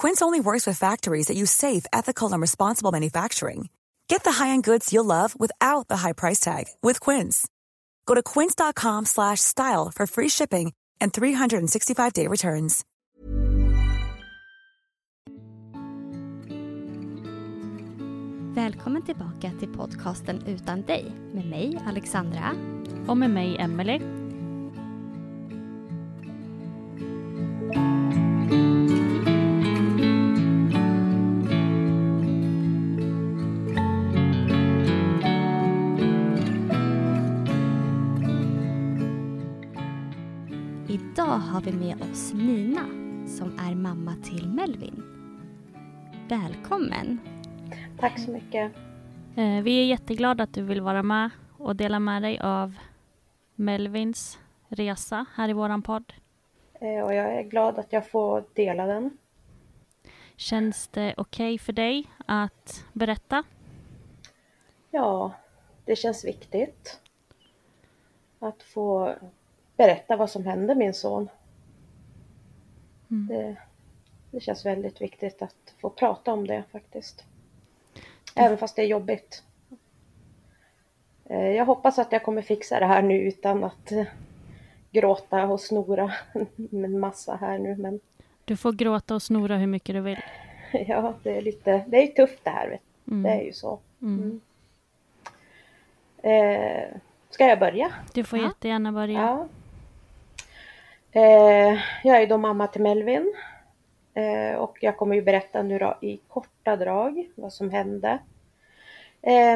Quince only works with factories that use safe, ethical, and responsible manufacturing. Get the high-end goods you'll love without the high price tag with Quince. Go to quince.com/style for free shipping and 365-day returns. Välkommen tillbaka till podcasten Utan dig med mig, Alexandra. Och med mig, Emily. Idag har vi med oss Nina som är mamma till Melvin. Välkommen! Tack så mycket. Vi är jätteglada att du vill vara med och dela med dig av Melvins resa här i våran podd. Och jag är glad att jag får dela den. Känns det okej för dig att berätta? Ja, det känns viktigt att få berätta vad som hände min son. Mm. Det känns väldigt viktigt att få prata om det faktiskt. Även fast det är jobbigt. Jag hoppas att jag kommer fixa det här nu utan att gråta och snora en massa här nu. Men... Du får gråta och snora hur mycket du vill. Ja, det är ju tufft det här. Vet du. Mm. Det är ju så. Mm. Ska jag börja? Du får jättegärna börja. Ja. Jag är då mamma till Melvin. Och jag kommer ju berätta nu då, i korta drag vad som hände.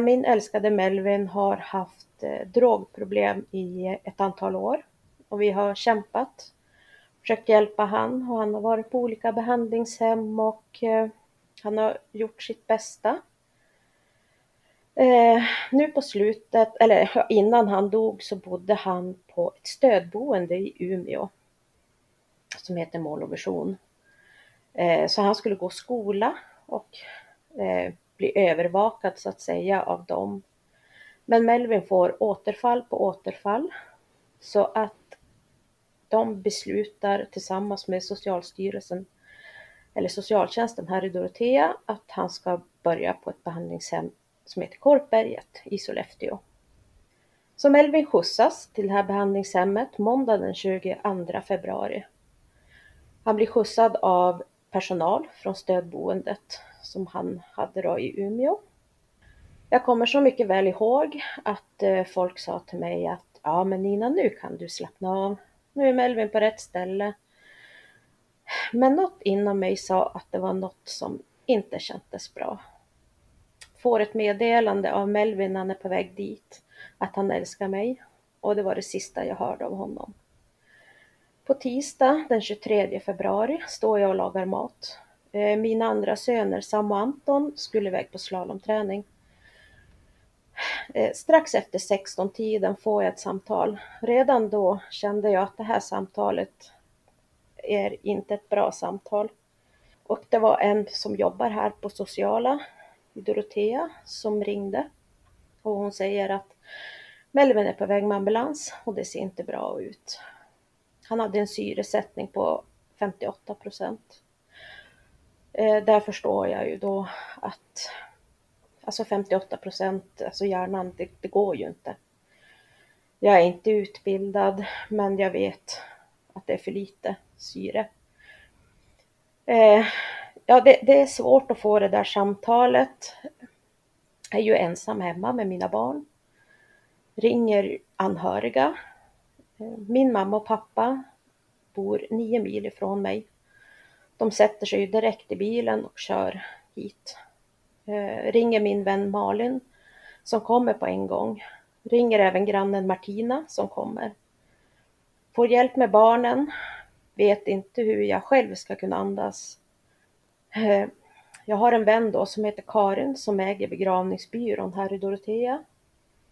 Min älskade Melvin har haft drogproblem i ett antal år. Och vi har kämpat, försökt hjälpa han. Och han har varit på olika behandlingshem och han har gjort sitt bästa. Nu på slutet, eller innan han dog, så bodde han på ett stödboende i Umeå. Som heter Mål och Vision. Så han skulle gå skola och bli övervakad så att säga av dem. Men Melvin får återfall på återfall. Så att de beslutar tillsammans med Socialstyrelsen eller socialtjänsten här i Dorotea att han ska börja på ett behandlingshem som heter Korpberget i Sollefteå. Så Melvin skjutsas till det här behandlingshemmet måndag den 22 februari. Han blir skjutsad av personal från stödboendet som han hade då i Umeå. Jag kommer så mycket väl ihåg att folk sa till mig att ja men Nina, nu kan du slappna av. Nu är Melvin på rätt ställe. Men något inom mig sa att det var något som inte kändes bra. Får ett meddelande av Melvin, han är på väg dit, att han älskar mig. Och det var det sista jag hörde av honom. På tisdag den 23 februari står jag och lagar mat. Mina andra söner Sam och Anton skulle iväg på slalomträning. Strax efter 16-tiden får jag ett samtal. Redan då kände jag att det här samtalet är inte ett bra samtal. Och det var en som jobbar här på sociala, Dorotea, som ringde. Och hon säger att Melvin är på väg med ambulans och det ser inte bra ut. Han hade en syresättning på 58%. Där förstår jag ju då att alltså 58%, alltså hjärnan, det går ju inte. Jag är inte utbildad, men jag vet att det är för lite syre. Det är svårt att få det där samtalet. Jag är ju ensam hemma med mina barn. Ringer anhöriga. Min mamma och pappa bor 9 mil ifrån mig. De sätter sig direkt i bilen och kör hit. Ringer min vän Malin som kommer på en gång. Ringer även grannen Martina som kommer. Får hjälp med barnen. Vet inte hur jag själv ska kunna andas. Jag har en vän då som heter Karin som äger begravningsbyrån här i Dorotea.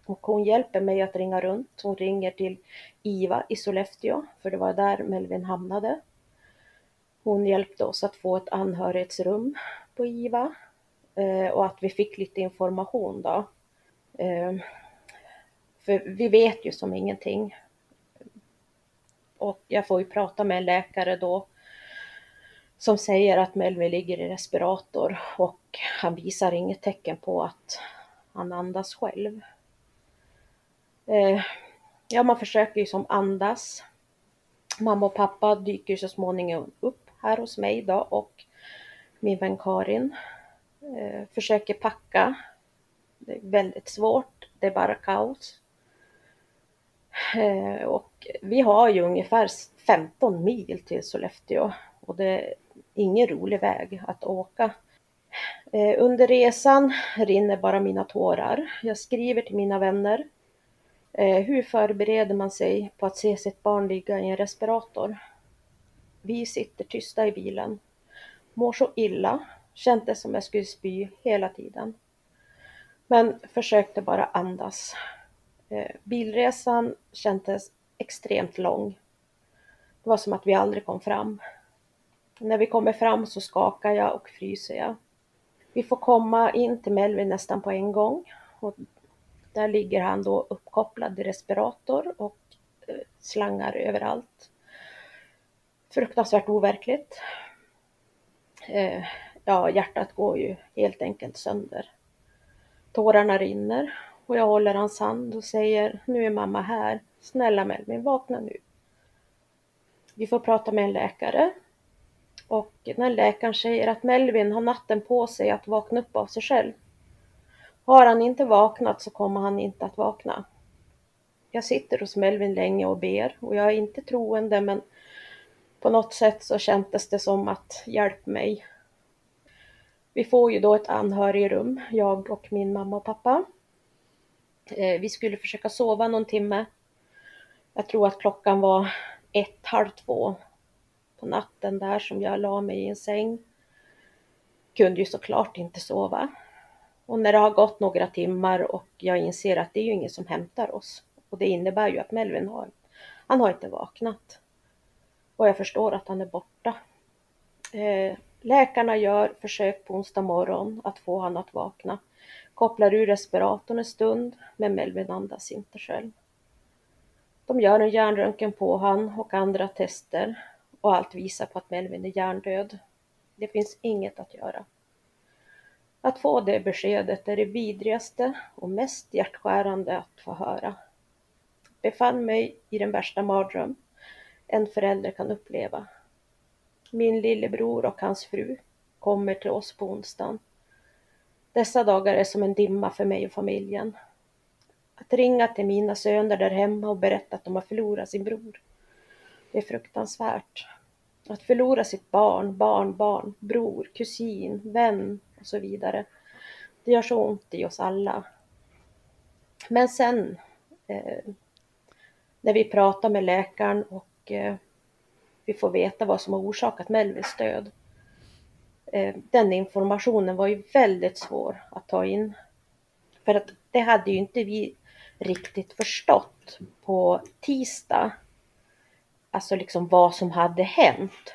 Och hon hjälper mig att ringa runt. Hon ringer till Iva i Sollefteå, för det var där Melvin hamnade. Hon hjälpte oss att få ett anhörighetsrum på Iva. Och att vi fick lite information då. För vi vet ju som ingenting. Och jag får ju prata med en läkare då. Som säger att Melvin ligger i respirator. Och han visar inget tecken på att han andas själv. Ja, man försöker ju som andas. Mamma och pappa dyker så småningom upp här hos mig då. Och min vän Karin försöker packa. Det är väldigt svårt. Det är bara kaos. Och vi har ju ungefär 15 mil till Sollefteå. Och det är ingen rolig väg att åka. Under resan rinner bara mina tårar. Jag skriver till mina vänner. Hur förbereder man sig på att se sitt barn ligga i en respirator? Vi sitter tysta i bilen. Mår så illa. Kände som jag skulle spy hela tiden. Men försökte bara andas. Bilresan kändes extremt lång. Det var som att vi aldrig kom fram. När vi kommer fram så skakar jag och fryser jag. Vi får komma in till Melvin nästan på en gång. Och där ligger han då uppkopplad i respirator och slangar överallt. Fruktansvärt overkligt. Ja, hjärtat går ju helt enkelt sönder. Tårarna rinner och jag håller hans hand och säger: nu är mamma här. Snälla Melvin, vakna nu. Vi får prata med en läkare. Och när läkaren säger att Melvin har natten på sig att vakna upp av sig själv. Har han inte vaknat så kommer han inte att vakna. Jag sitter hos Melvin länge och ber. Och jag är inte troende, men på något sätt så kändes det som att hjälp mig. Vi får ju då ett anhörigrum, jag och min mamma och pappa. Vi skulle försöka sova någon timme. Jag tror att klockan var 1:30 på natten där som jag la mig i en säng. Kunde ju såklart inte sova. Och när det har gått några timmar och jag inser att det är ju ingen som hämtar oss. Och det innebär ju att Melvin han har inte vaknat. Och jag förstår att han är borta. Läkarna gör försök på onsdag morgon att få han att vakna. Kopplar ur respiratorn en stund, men Melvin andas inte själv. De gör en hjärnröntgen på han och andra tester. Och allt visar på att Melvin är hjärndöd. Det finns inget att göra. Att få det beskedet är det vidrigaste och mest hjärtskärande att få höra. Befann mig i den värsta mardröm en förälder kan uppleva. Min lillebror och hans fru kommer till oss på onsdagen. Dessa dagar är som en dimma för mig och familjen. Att ringa till mina söner där hemma och berätta att de har förlorat sin bror. Det är fruktansvärt. Att förlora sitt barn, barnbarn, bror, kusin, vän och så vidare. Det gör så ont i oss alla. Men sen när vi pratar med läkaren och vi får veta vad som har orsakat Melvins död. Den informationen var ju väldigt svår att ta in. För att det hade ju inte vi riktigt förstått på tisdag. Alltså liksom vad som hade hänt.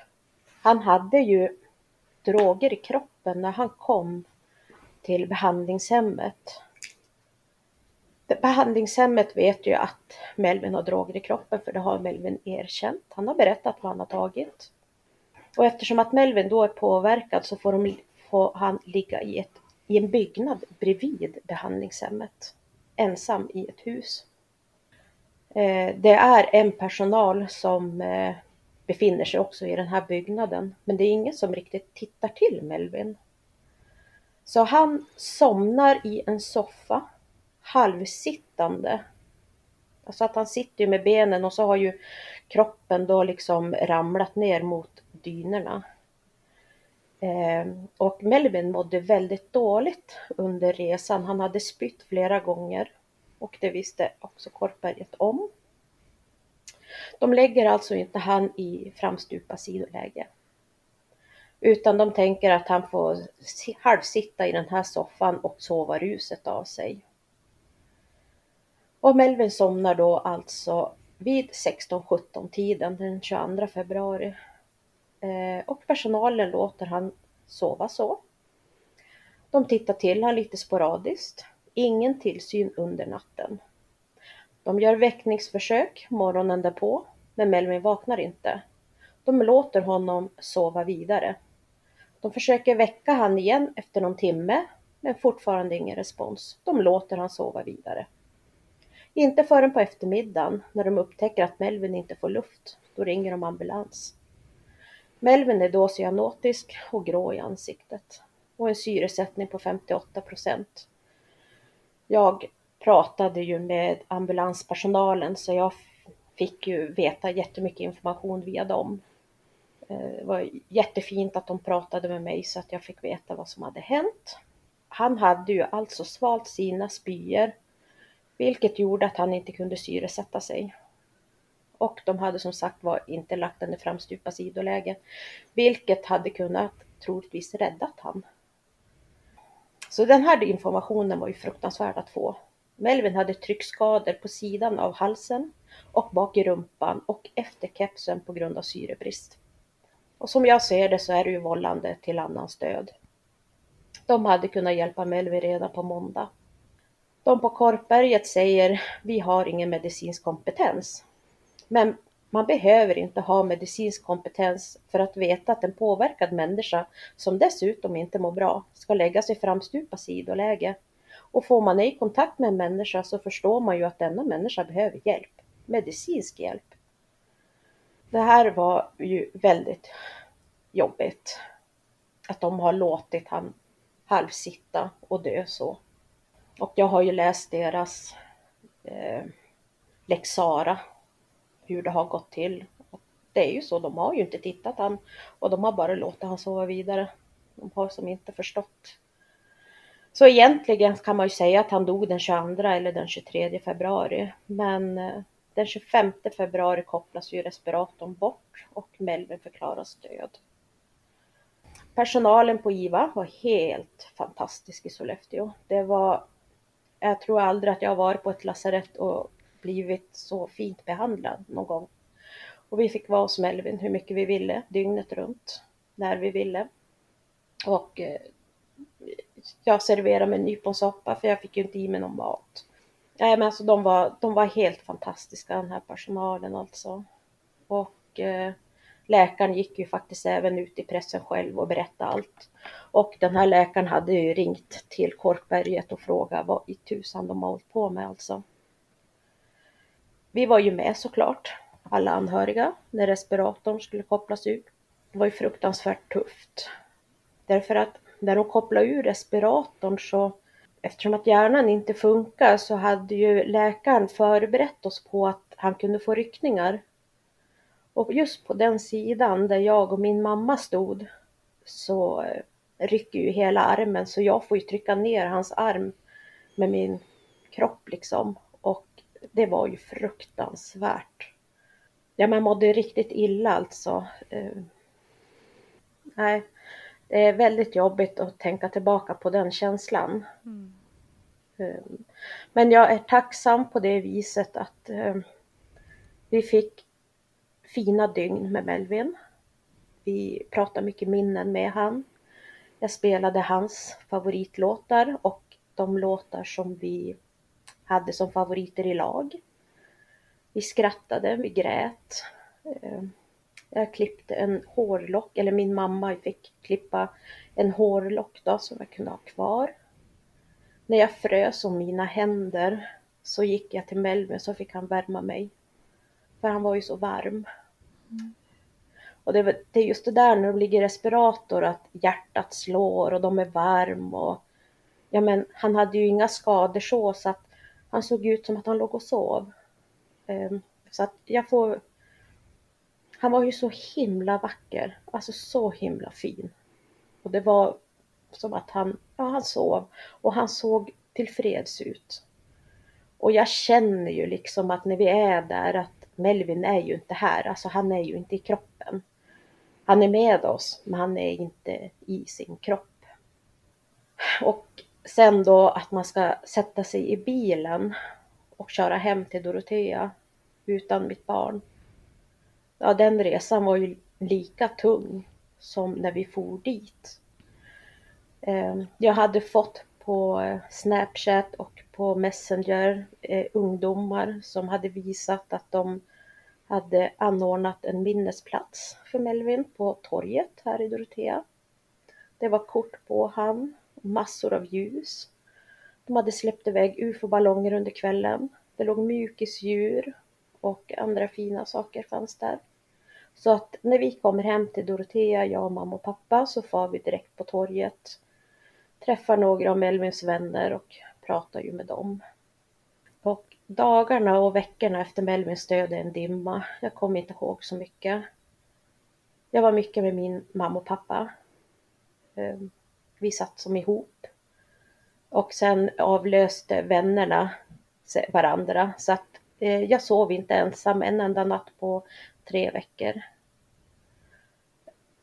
Han hade ju droger i kroppen när han kom till behandlingshemmet. Behandlingshemmet vet ju att Melvin har droger i kroppen, för det har Melvin erkänt. Han har berättat vad han har tagit. Och eftersom att Melvin då är påverkad så får han ligga i en byggnad bredvid behandlingshemmet. Ensam i ett hus. Det är en personal som befinner sig också i den här byggnaden. Men det är ingen som riktigt tittar till Melvin. Så han somnar i en soffa. Halvsittande. Alltså att han sitter med benen och så har ju kroppen då liksom ramlat ner mot dynorna. Och Melvin mådde väldigt dåligt under resan. Han hade spytt flera gånger. Och det visste också Korpberget om. De lägger alltså inte han i framstupa sidoläge. Utan de tänker att han får halvsitta i den här soffan och sova ruset av sig. Och Melvin somnar då alltså vid 16-17 tiden den 22 februari. Och personalen låter han sova så. De tittar till han lite sporadiskt. Ingen tillsyn under natten. De gör väckningsförsök morgonen därpå. Men Melvin vaknar inte. De låter honom sova vidare. De försöker väcka han igen efter någon timme. Men fortfarande ingen respons. De låter han sova vidare. Inte förrän på eftermiddagen när de upptäcker att Melvin inte får luft. Då ringer de ambulans. Melvin är då cyanotisk och grå i ansiktet. Och en syresättning på 58%. Jag pratade ju med ambulanspersonalen så jag fick ju veta jättemycket information via dem. Det var jättefint att de pratade med mig så att jag fick veta vad som hade hänt. Han hade ju alltså svalt sina spyor. Vilket gjorde att han inte kunde syresätta sig. Och de hade som sagt var inte lagt den i framstupa sidoläge. Vilket hade kunnat troligtvis räddat han. Så den här informationen var ju fruktansvärd att få. Melvin hade tryckskador på sidan av halsen och bak i rumpan och efter kepsen på grund av syrebrist. Och som jag ser det så är det ju vållande till annans död. De hade kunnat hjälpa Melvin redan på måndag. De på Korpberget säger vi har ingen medicinsk kompetens. Men man behöver inte ha medicinsk kompetens för att veta att en påverkad människa som dessutom inte mår bra ska lägga sig framstupa sidoläge. Och får man i kontakt med en människa så förstår man ju att denna människa behöver hjälp. Medicinsk hjälp. Det här var ju väldigt jobbigt. Att de har låtit han halvsitta och dö så. Och jag har ju läst deras Lexara. Hur det har gått till. Och det är ju så, de har ju inte tittat han. Och de har bara låtit han sova vidare. De har som inte förstått. Så egentligen kan man ju säga att han dog den 22 eller den 23 februari. Men den 25 februari kopplas ju respiratorn bort. Och Melvin förklaras död. Personalen på IVA var helt fantastisk i Sollefteå. Det var... Jag tror aldrig att jag var på ett lasarett och blivit så fint behandlad någon gång. Och vi fick vara hos Melvin hur mycket vi ville, dygnet runt, när vi ville. Och jag serverade mig nyponsoppa för jag fick ju inte i mig någon mat. Nej men alltså de var helt fantastiska den här personalen alltså. Och läkaren gick ju faktiskt även ut i pressen själv och berättade allt. Och den här läkaren hade ju ringt till Korpberget och frågat vad i tusan de har hållit på med alltså. Vi var ju med såklart, alla anhöriga, när respiratorn skulle kopplas ut. Det var ju fruktansvärt tufft. Därför att när de kopplade ur respiratorn så, eftersom att hjärnan inte funkar så hade ju läkaren förberett oss på att han kunde få ryckningar. Och just på den sidan där jag och min mamma stod så rycker ju hela armen. Så jag får ju trycka ner hans arm med min kropp liksom. Och det var ju fruktansvärt. Ja, man mådde riktigt illa alltså. Nej, det är väldigt jobbigt att tänka tillbaka på den känslan. Mm. Men jag är tacksam på det viset att vi fick fina dygn med Melvin. Vi pratade mycket minnen med han. Jag spelade hans favoritlåtar och de låtar som vi hade som favoriter i lag. Vi skrattade, vi grät. Jag klippte en hårlock, eller min mamma fick klippa en hårlock då, som jag kunde ha kvar. När jag frös om mina händer så gick jag till Melvin, så fick han värma mig. För han var ju så varm. Mm. Och det är just det där när de ligger i respirator, att hjärtat slår och de är varm. Och, ja, men han hade ju inga skador så att han såg ut som att han låg och sov. Så att han var ju så himla vacker, alltså så himla fin. Och det var som att han sov och han såg tillfreds ut. Och jag känner ju liksom att när vi är där att Melvin är ju inte här, alltså han är ju inte i kroppen. Han är med oss, men han är inte i sin kropp. Och sen då att man ska sätta sig i bilen och köra hem till Dorotea utan mitt barn. Ja, den resan var ju lika tung som när vi for dit. Jag hade fått på Snapchat och på Messenger ungdomar som hade visat att de hade anordnat en minnesplats för Melvin på torget här i Dorotea. Det var kort på han, massor av ljus. De hade släppt iväg ufo-ballonger under kvällen. Det låg mjukisdjur och andra fina saker fanns där. Så att när vi kommer hem till Dorotea, jag, mamma och pappa, så far vi direkt på torget. Träffar några av Melvins vänner och pratar ju med dem. Och dagarna och veckorna efter Melvins död är en dimma. Jag kommer inte ihåg så mycket. Jag var mycket med min mamma och pappa. Vi satt som ihop. Och sen avlöste vännerna varandra. Så att jag sov inte ensam en enda natt på 3 veckor.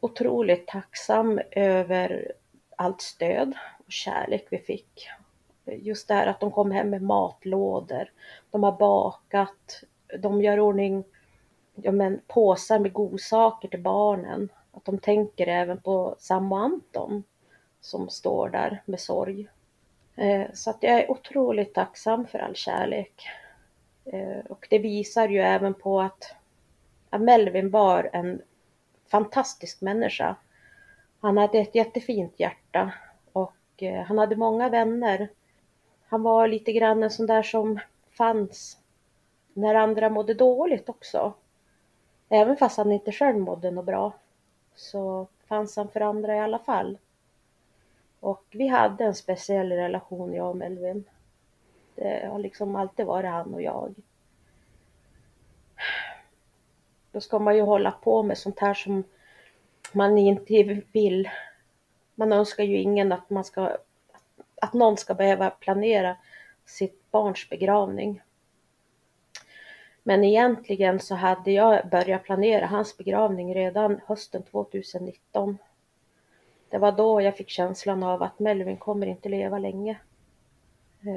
Otroligt tacksam över allt stöd och kärlek vi fick. Just det här att de kom hem med matlådor. De har bakat. De gör ordning påsar med godsaker till barnen. Att de tänker även på Sam och Anton som står där med sorg. Så att jag är otroligt tacksam för all kärlek. Och det visar ju även på att Melvin var en fantastisk människa. Han hade ett jättefint hjärta och han hade många vänner. Han var lite grann en sån där som fanns när andra mådde dåligt också. Även fast han inte själv mådde något bra så fanns han för andra i alla fall. Och vi hade en speciell relation, jag och Melvin. Det har liksom alltid varit han och jag. Då ska man ju hålla på med sånt här som man inte vill. Man önskar ju ingen att att någon ska behöva planera sitt barns begravning. Men egentligen så hade jag börjat planera hans begravning redan hösten 2019. Det var då jag fick känslan av att Melvin kommer inte leva länge.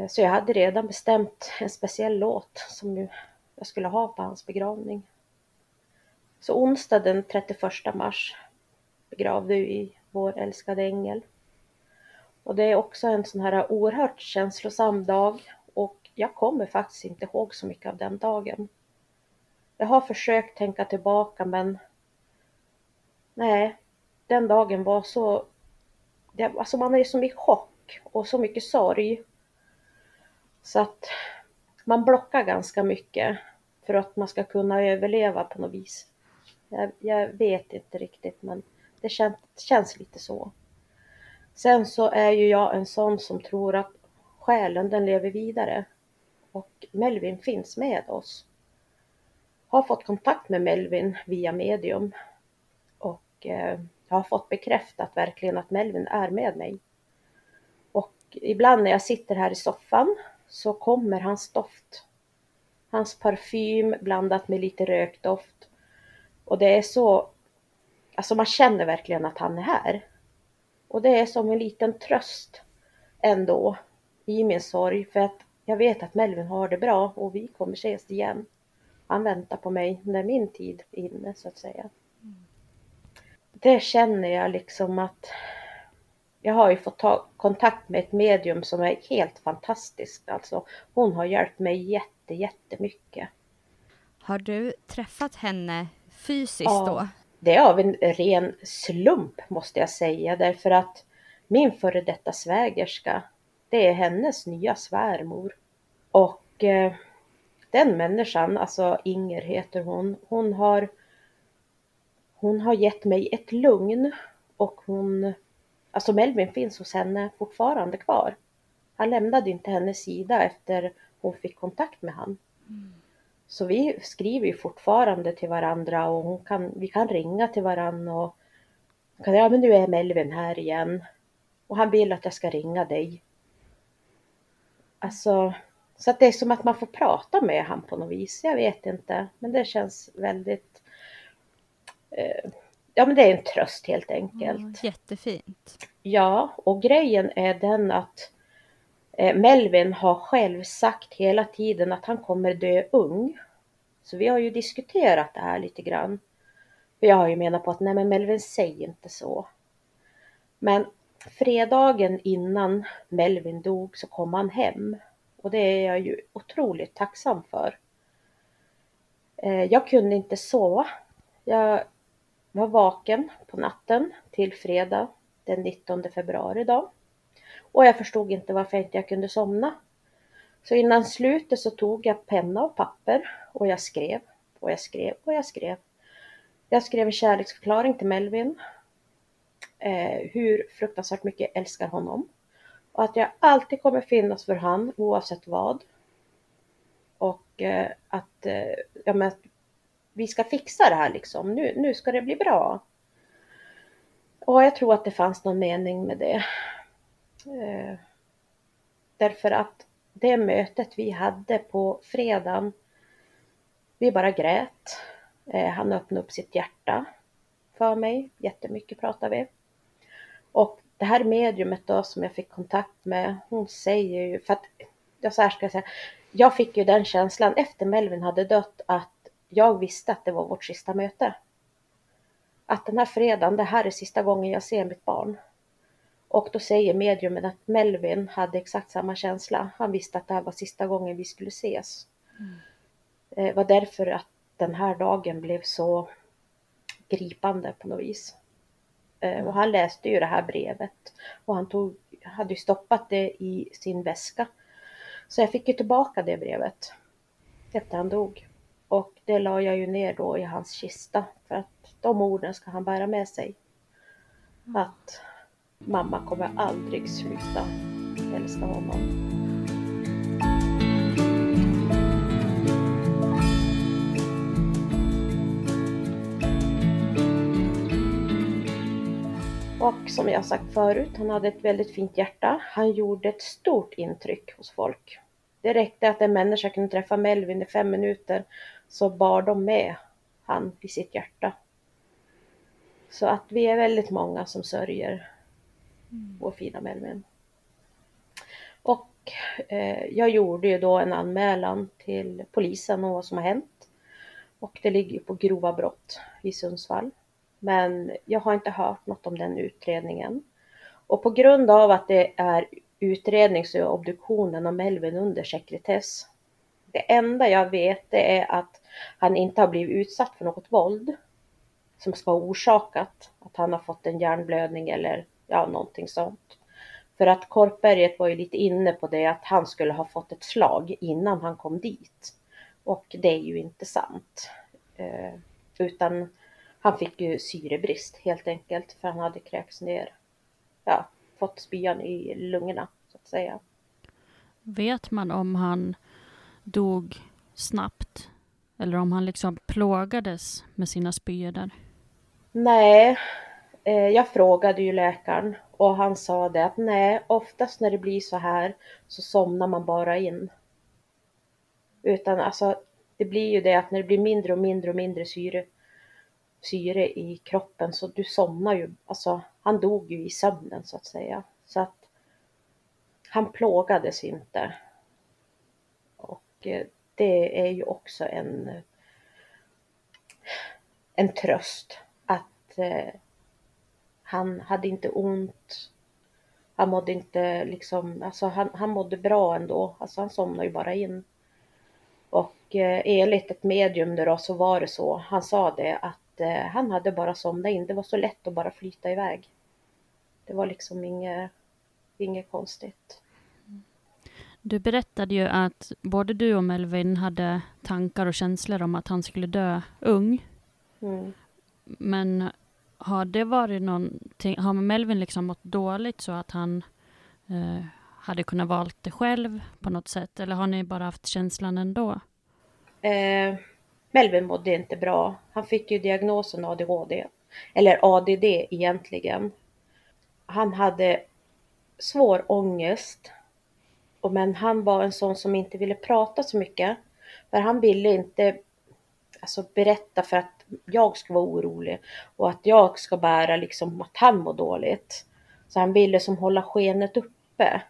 Så jag hade redan bestämt en speciell låt som jag skulle ha på hans begravning. Så onsdag den 31 mars begravde vi vår älskade ängel. Och det är också en sån här oerhört känslosam dag. Och jag kommer faktiskt inte ihåg så mycket av den dagen. Jag har försökt tänka tillbaka, men nej, den dagen var så... Alltså man är så i chock och så mycket sorg. Så att man blockar ganska mycket för att man ska kunna överleva på något vis. Jag vet inte riktigt, men det känns lite så. Sen så är ju jag en sån som tror att själen den lever vidare. Och Melvin finns med oss. Har fått kontakt med Melvin via medium. Och jag har fått bekräftat verkligen att Melvin är med mig. Och ibland när jag sitter här i soffan så kommer hans doft. Hans parfym blandat med lite rökdoft. Och det är så... Alltså man känner verkligen att han är här. Och det är som en liten tröst ändå i min sorg. För att jag vet att Melvin har det bra och vi kommer ses igen. Han väntar på mig när min tid är inne så att säga. Det känner jag liksom att Jag har ju fått ta kontakt med ett medium som är helt fantastiskt. Alltså, hon har hjälpt mig jättemycket. Har du träffat henne fysiskt då? Det är av en ren slump måste jag säga. Därför att min före detta svägerska, det är hennes nya svärmor. Och den människan, alltså Inger heter hon, hon har gett mig ett lugn. Och hon, alltså Melvin finns hos henne fortfarande kvar. Han lämnade inte hennes sida efter hon fick kontakt med han. Mm. Så vi skriver ju fortfarande till varandra och vi kan ringa till varandra. Och men nu är Melvin här igen och han vill att jag ska ringa dig. Alltså, så att det är som att man får prata med han på något vis. Jag vet inte, men det känns väldigt... men det är en tröst helt enkelt. Mm, jättefint. Ja, och grejen är den att Melvin har själv sagt hela tiden att han kommer dö ung. Så vi har ju diskuterat det här lite grann. För jag har ju menat på att nej, men Melvin säger inte så. Men fredagen innan Melvin dog så kom han hem. Och det är jag ju otroligt tacksam för. Jag kunde inte sova. Jag var vaken på natten till fredag den 19 februari då. Och jag förstod inte varför inte jag kunde somna. Så innan slutet så tog jag penna och papper och jag skrev och jag skrev och jag skrev. Jag skrev en kärleksförklaring till Melvin. Hur fruktansvärt mycket jag älskar honom. Och att jag alltid kommer finnas för han oavsett vad. Och att vi ska fixa det här liksom. Nu ska det bli bra. Och jag tror att det fanns någon mening med det. Därför att det mötet vi hade på fredagen, vi bara grät. Han öppnade upp sitt hjärta för mig, jättemycket pratar vi. Och det här mediumet då som jag fick kontakt med, hon säger ju, för att jag så här ska jag säga, jag fick ju den känslan efter Melvin hade dött att jag visste att det var vårt sista möte. Att den här fredagen, det här är sista gången jag ser mitt barn. Och då säger mediumen att Melvin hade exakt samma känsla. Han visste att det här var sista gången vi skulle ses. Det var därför att den här dagen blev så gripande på något vis. Och han läste ju det här brevet. Och han hade ju stoppat det i sin väska. Så jag fick ju tillbaka det brevet efter han dog. Och det la jag ju ner då i hans kista. För att de orden ska han bära med sig. Att... mamma kommer aldrig sluta älska honom. Och som jag sagt förut, han hade ett väldigt fint hjärta. Han gjorde ett stort intryck hos folk. Det räckte att en människa kunde träffa Melvin i 5 minuter så bar de med han i sitt hjärta. Så att vi är väldigt många som sörjer vår fina Melvin. Och jag gjorde ju då en anmälan till polisen om vad som har hänt. Och det ligger ju på grova brott i Sundsvall. Men jag har inte hört något om den utredningen. Och på grund av att det är utrednings- och obduktionen av Melvin under sekretess. Det enda jag vet det är att han inte har blivit utsatt för något våld. Som ska ha orsakat att han har fått en hjärnblödning eller... ja, någonting sånt. För att Korpberget var ju lite inne på det att han skulle ha fått ett slag innan han kom dit. Och det är ju inte sant. Utan han fick ju syrebrist helt enkelt. För han hade kräks ner. Ja, fått spyan i lungorna så att säga. Vet man om han dog snabbt? Eller om han liksom plågades med sina spyor där? Nej. Jag frågade ju läkaren och han sa det att nej, oftast när det blir så här så somnar man bara in. Utan alltså det blir ju det att när det blir mindre och mindre och mindre syre i kroppen så du somnar ju. Alltså han dog ju i sömnen så att säga. Så att han plågades inte. Och det är ju också en tröst att... han hade inte ont, han mådde inte liksom, alltså han mådde bra ändå, alltså han somnade ju bara in. Och enligt ett medium då så var det så, han sa det att han hade bara somnat in, det var så lätt att bara flyta iväg. Det var liksom inget konstigt. Du berättade ju att både du och Melvin hade tankar och känslor om att han skulle dö ung. Mm. Men har det varit någonting, har Melvin liksom mått dåligt så att han hade kunnat valt det själv på något sätt? Eller har ni bara haft känslan ändå? Melvin mådde inte bra. Han fick ju diagnosen ADHD. Eller ADD egentligen. Han hade svår ångest. Men han var en sån som inte ville prata så mycket. För han ville inte alltså berätta för att jag ska vara orolig. Och att jag ska bära liksom att han mår dåligt. Så han ville som hålla skenet uppe.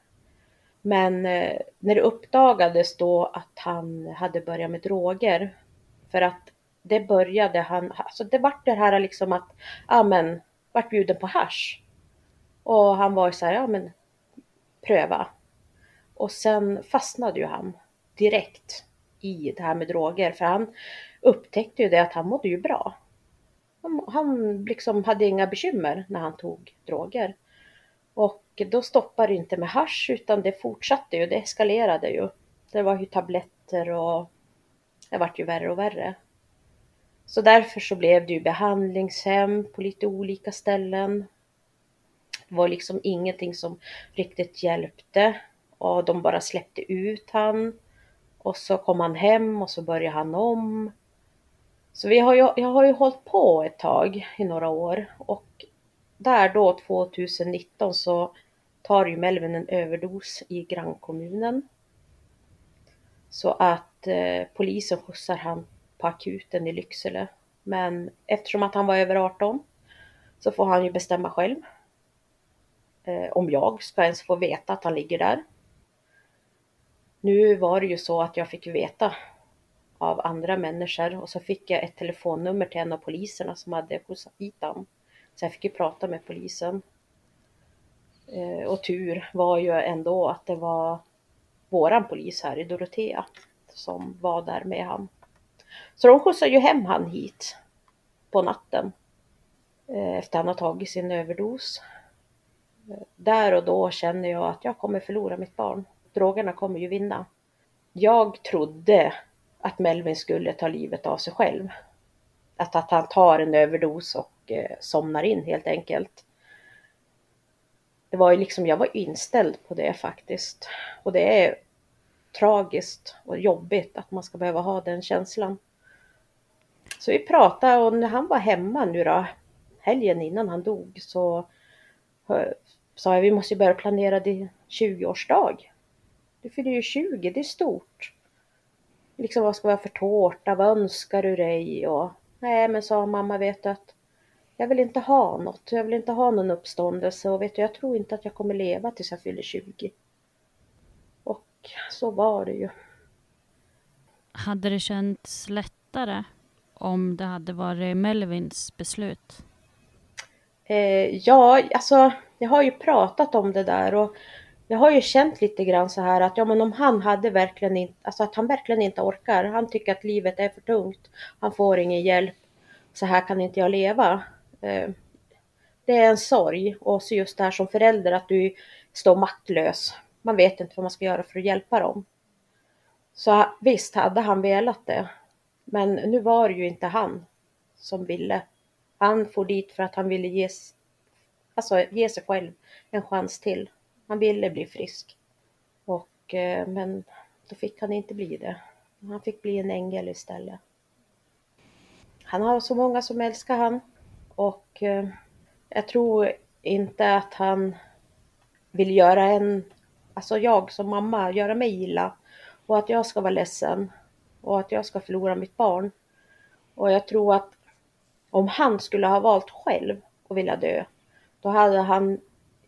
Men när det uppdagades då att han hade börjat med droger. För att det började han. Alltså det var det här liksom att. Ja men. Vart bjuden på hasch. Och han var ju så här. Ja men. Pröva. Och sen fastnade ju han direkt i det här med droger. För han upptäckte ju det att han mådde ju bra. Han liksom hade inga bekymmer när han tog droger. Och då stoppade det inte med hasch utan det fortsatte ju. Det eskalerade ju. Det var ju tabletter och det vart ju värre och värre. Så därför så blev det ju behandlingshem på lite olika ställen. Det var liksom ingenting som riktigt hjälpte. Och de bara släppte ut han. Och så kom han hem och så började han om. Så jag har ju hållit på ett tag i några år. Och där då 2019 så tar ju Melvin en överdos i grannkommunen. Så att polisen skjutsar han på akuten i Lycksele. Men eftersom att han var över 18 så får han ju bestämma själv. Om jag ska ens få veta att han ligger där. Nu var det ju så att jag fick veta av andra människor. Och så fick jag ett telefonnummer till en av poliserna som hade skjutsat hit honom. Så jag fick ju prata med polisen. Och tur var ju ändå att det var våran polis här i Dorotea som var där med han. Så de skjutsade ju hem han hit på natten. Efter han har tagit sin överdos. Där och då känner jag att jag kommer förlora mitt barn. Drogerna kommer ju vinna. Jag trodde att Melvin skulle ta livet av sig själv. Att han tar en överdos och somnar in helt enkelt. Det var ju liksom, jag var inställd på det faktiskt. Och det är tragiskt och jobbigt att man ska behöva ha den känslan. Så vi pratade och när han var hemma nu då, helgen innan han dog, så sa jag, vi måste börja planera din 20-årsdag. Du fyller ju 20, det är stort. Liksom, vad ska vara för tårta? Vad önskar du dig? Och, nej, men sa mamma, vet du att jag vill inte ha något. Jag vill inte ha någon uppståndelse. Och vet du, jag tror inte att jag kommer leva tills jag fyller 20. Och så var det ju. Hade det känts lättare om det hade varit Melvins beslut? Ja, alltså jag har ju pratat om det där och jag har ju känt lite grann så här att ja, men om han hade verkligen inte, alltså att han verkligen inte orkar, han tycker att livet är för tungt, han får ingen hjälp, så här kan inte jag leva. Det är en sorg och så just det här som förälder att du står maktlös, man vet inte vad man ska göra för att hjälpa dem. Så visst hade han velat det, men nu var det ju inte han som ville. Han for dit för att han ville ge sig själv en chans till. Han ville bli frisk. Men då fick han inte bli det. Han fick bli en ängel istället. Han har så många som älskar han. Och jag tror inte att han vill göra jag som mamma, göra mig illa. Och att jag ska vara ledsen. Och att jag ska förlora mitt barn. Och jag tror att om han skulle ha valt själv och vilja dö, då hade han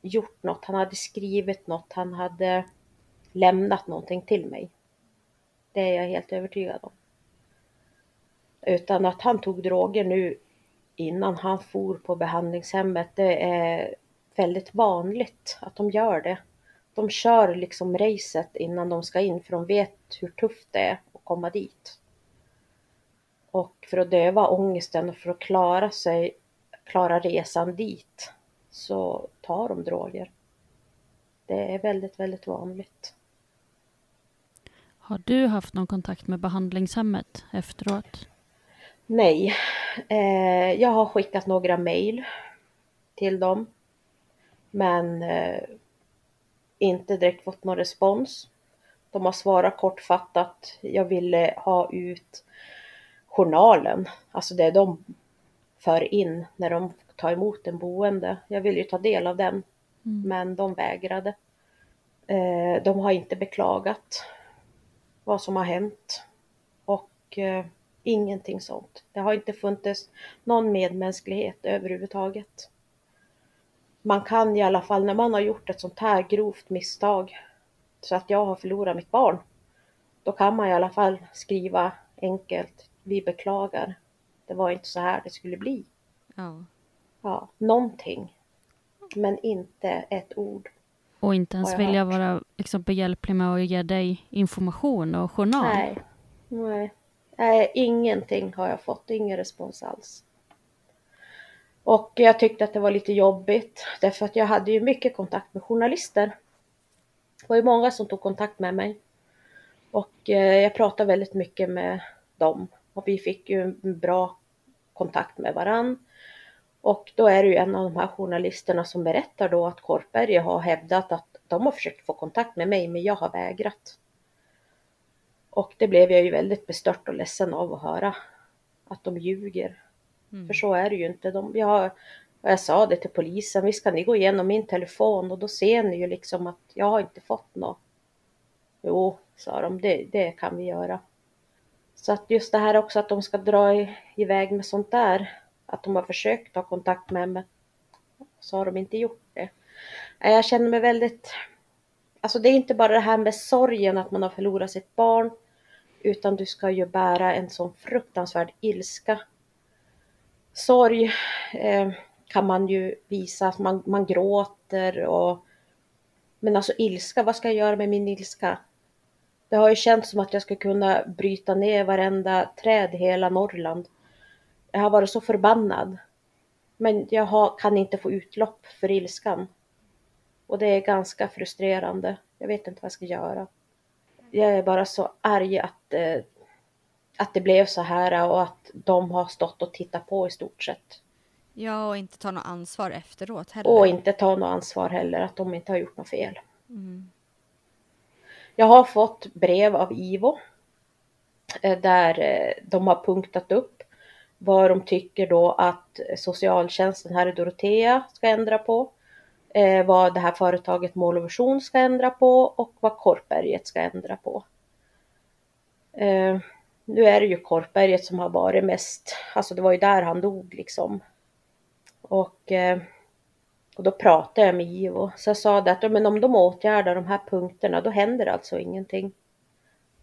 gjort något, han hade skrivit något, han hade lämnat någonting till mig. Det är jag helt övertygad om. Utan att han tog droger nu innan han for på behandlingshemmet, det är väldigt vanligt att de gör det. De kör liksom racet innan de ska in, för de vet hur tufft det är att komma dit. Och för att döva ångesten och för att klara resan dit, så tar de droger. Det är väldigt, väldigt vanligt. Har du haft någon kontakt med behandlingshemmet efteråt? Nej. Jag har skickat några mejl till dem. Men inte direkt fått någon respons. De har svarat kortfattat. Jag ville ha ut journalen. Alltså det de för in när de tar emot en boende. Jag ville ju ta del av den. Men de vägrade. De har inte beklagat vad som har hänt. Och ingenting sånt. Det har inte funnits någon medmänsklighet överhuvudtaget. Man kan i alla fall, när man har gjort ett sånt här grovt misstag, så att jag har förlorat mitt barn, då kan man i alla fall skriva enkelt: vi beklagar. Det var inte så här det skulle bli. Ja, någonting. Men inte ett ord. Och inte ens vilja vara liksom behjälplig med att ge dig information och journal. Nej, ingenting har jag fått. Ingen respons alls. Och jag tyckte att det var lite jobbigt. Därför att jag hade ju mycket kontakt med journalister. Det var ju många som tog kontakt med mig. Och jag pratade väldigt mycket med dem. Och vi fick ju en bra kontakt med varann. Och då är det ju en av de här journalisterna som berättar då att Korpberget har hävdat att de har försökt få kontakt med mig, men jag har vägrat. Och det blev jag ju väldigt bestört och ledsen av att höra att de ljuger. För så är det ju inte. Jag sa det till polisen: visst kan ni gå igenom min telefon, och då ser ni ju liksom att jag har inte fått något. Jo, sa de, det kan vi göra. Så att just det här också, att de ska dra iväg med sånt där. Att de har försökt ta kontakt med mig, så har de inte gjort det. Jag känner mig väldigt... Alltså det är inte bara det här med sorgen att man har förlorat sitt barn. Utan du ska ju bära en sån fruktansvärd ilska. Sorg kan man ju visa. Man gråter. Men alltså ilska, vad ska jag göra med min ilska? Det har ju känts som att jag ska kunna bryta ner varenda träd i hela Norrland. Jag har varit så förbannad. Men jag kan inte få utlopp för ilskan. Och det är ganska frustrerande. Jag vet inte vad jag ska göra. Jag är bara så arg att det blev så här. Och att de har stått och tittat på i stort sett. Ja, och inte ta något ansvar efteråt heller. Och inte ta något ansvar heller. Att de inte har gjort något fel. Jag har fått brev av Ivo. Där de har punktat upp vad de tycker då att socialtjänsten här i Dorotea ska ändra på. Vad det här företaget Mål och Vision ska ändra på. Och vad Korpberget ska ändra på. Nu är det ju Korpberget som har varit mest. Alltså det var ju där han dog liksom. Och då pratade jag med Ivo. Så jag sa det att men om de åtgärdar de här punkterna, då händer alltså ingenting.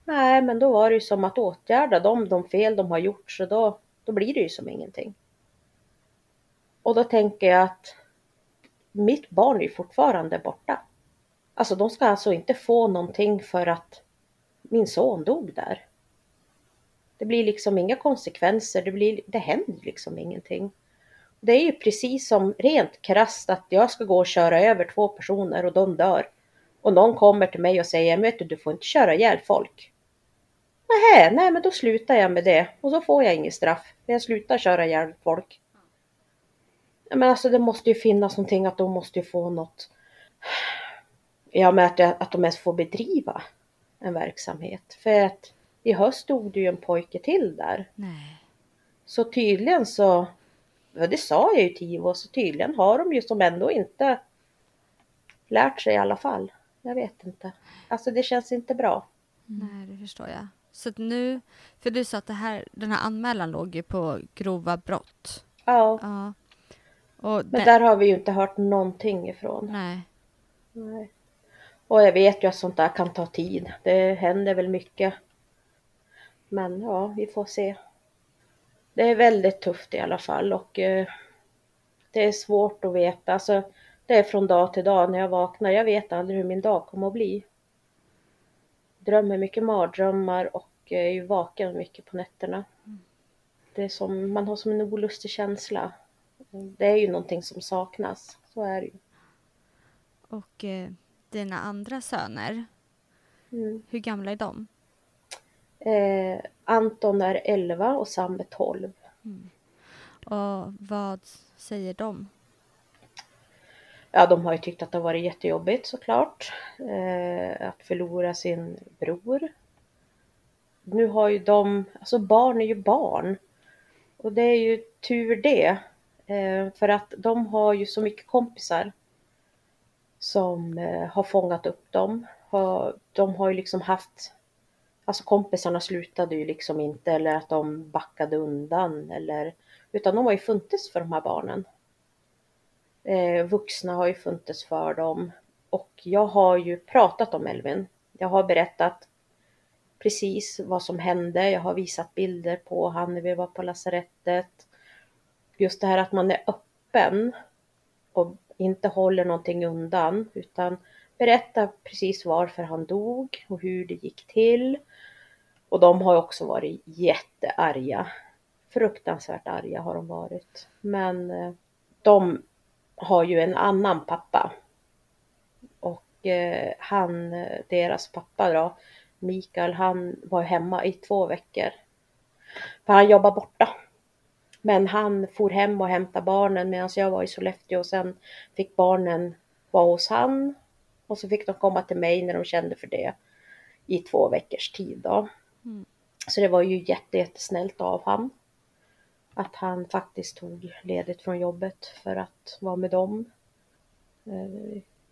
Nej, men då var det ju som att åtgärda de fel de har gjort. Så då blir det ju som ingenting. Och då tänker jag att mitt barn är ju fortfarande borta. Alltså de ska alltså inte få någonting för att min son dog där. Det blir liksom inga konsekvenser. Det händer liksom ingenting. Det är ju precis som rent krasst att jag ska gå och köra över två personer och de dör. Och någon kommer till mig och säger: vet du får inte köra ihjäl folk. Nej, men då slutar jag med det. Och så får jag ingen straff. Jag slutar köra ihjäl folk. Men alltså det måste ju finnas någonting, att de måste ju få något. Ja, men att de ens får bedriva en verksamhet. För att i höst stod det ju en pojke till där. Nej. Så tydligen så, det sa jag ju till Ivo, så tydligen har de ju som ändå inte lärt sig i alla fall. Jag vet inte. Alltså det känns inte bra. Nej, det förstår jag. Så nu, för du sa att den här anmälan låg ju på grova brott. Ja. Och men där har vi ju inte hört någonting ifrån. Nej. Och jag vet ju att sånt där kan ta tid. Det händer väl mycket. Men ja, vi får se. Det är väldigt tufft i alla fall. Och det är svårt att veta. Alltså, Det är från dag till dag när jag vaknar. Jag vet aldrig hur min dag kommer att bli. Drömmer mycket mardrömmar och är ju vaken mycket på nätterna. Det är som, man har som en olustig känsla. Det är ju någonting som saknas. Så är det ju. Och dina andra söner, hur gamla är de? Anton är 11 och Sam är 12. Mm. Och vad säger de? Ja, de har ju tyckt att det har varit jättejobbigt såklart. Att förlora sin bror. Nu har ju de, alltså barn är ju barn. Och det är ju tur det. För att de har ju så mycket kompisar som har fångat upp dem. De har ju liksom haft, alltså kompisarna slutade ju liksom inte, eller att de backade undan, eller, utan de har ju funnits för de här barnen. Vuxna har ju funnits för dem. Och jag har ju pratat om Melvin. Jag har berättat precis vad som hände. Jag har visat bilder på han när vi var på lasarettet. Just det här att man är öppen och inte håller någonting undan, utan berättar precis varför han dog och hur det gick till. Och de har också varit jättearga. Fruktansvärt arga har de varit. Men de har ju en annan pappa. Och deras pappa då, Mikael, han var hemma i 2 veckor. För han jobbar borta. Men han for hem och hämtade barnen medan jag var i Sollefteå. Och sen fick barnen vara hos han. Och så fick de komma till mig när de kände för det i 2 veckors tid då. Mm. Så det var ju jättesnällt av han. Att han faktiskt tog ledigt från jobbet för att vara med dem.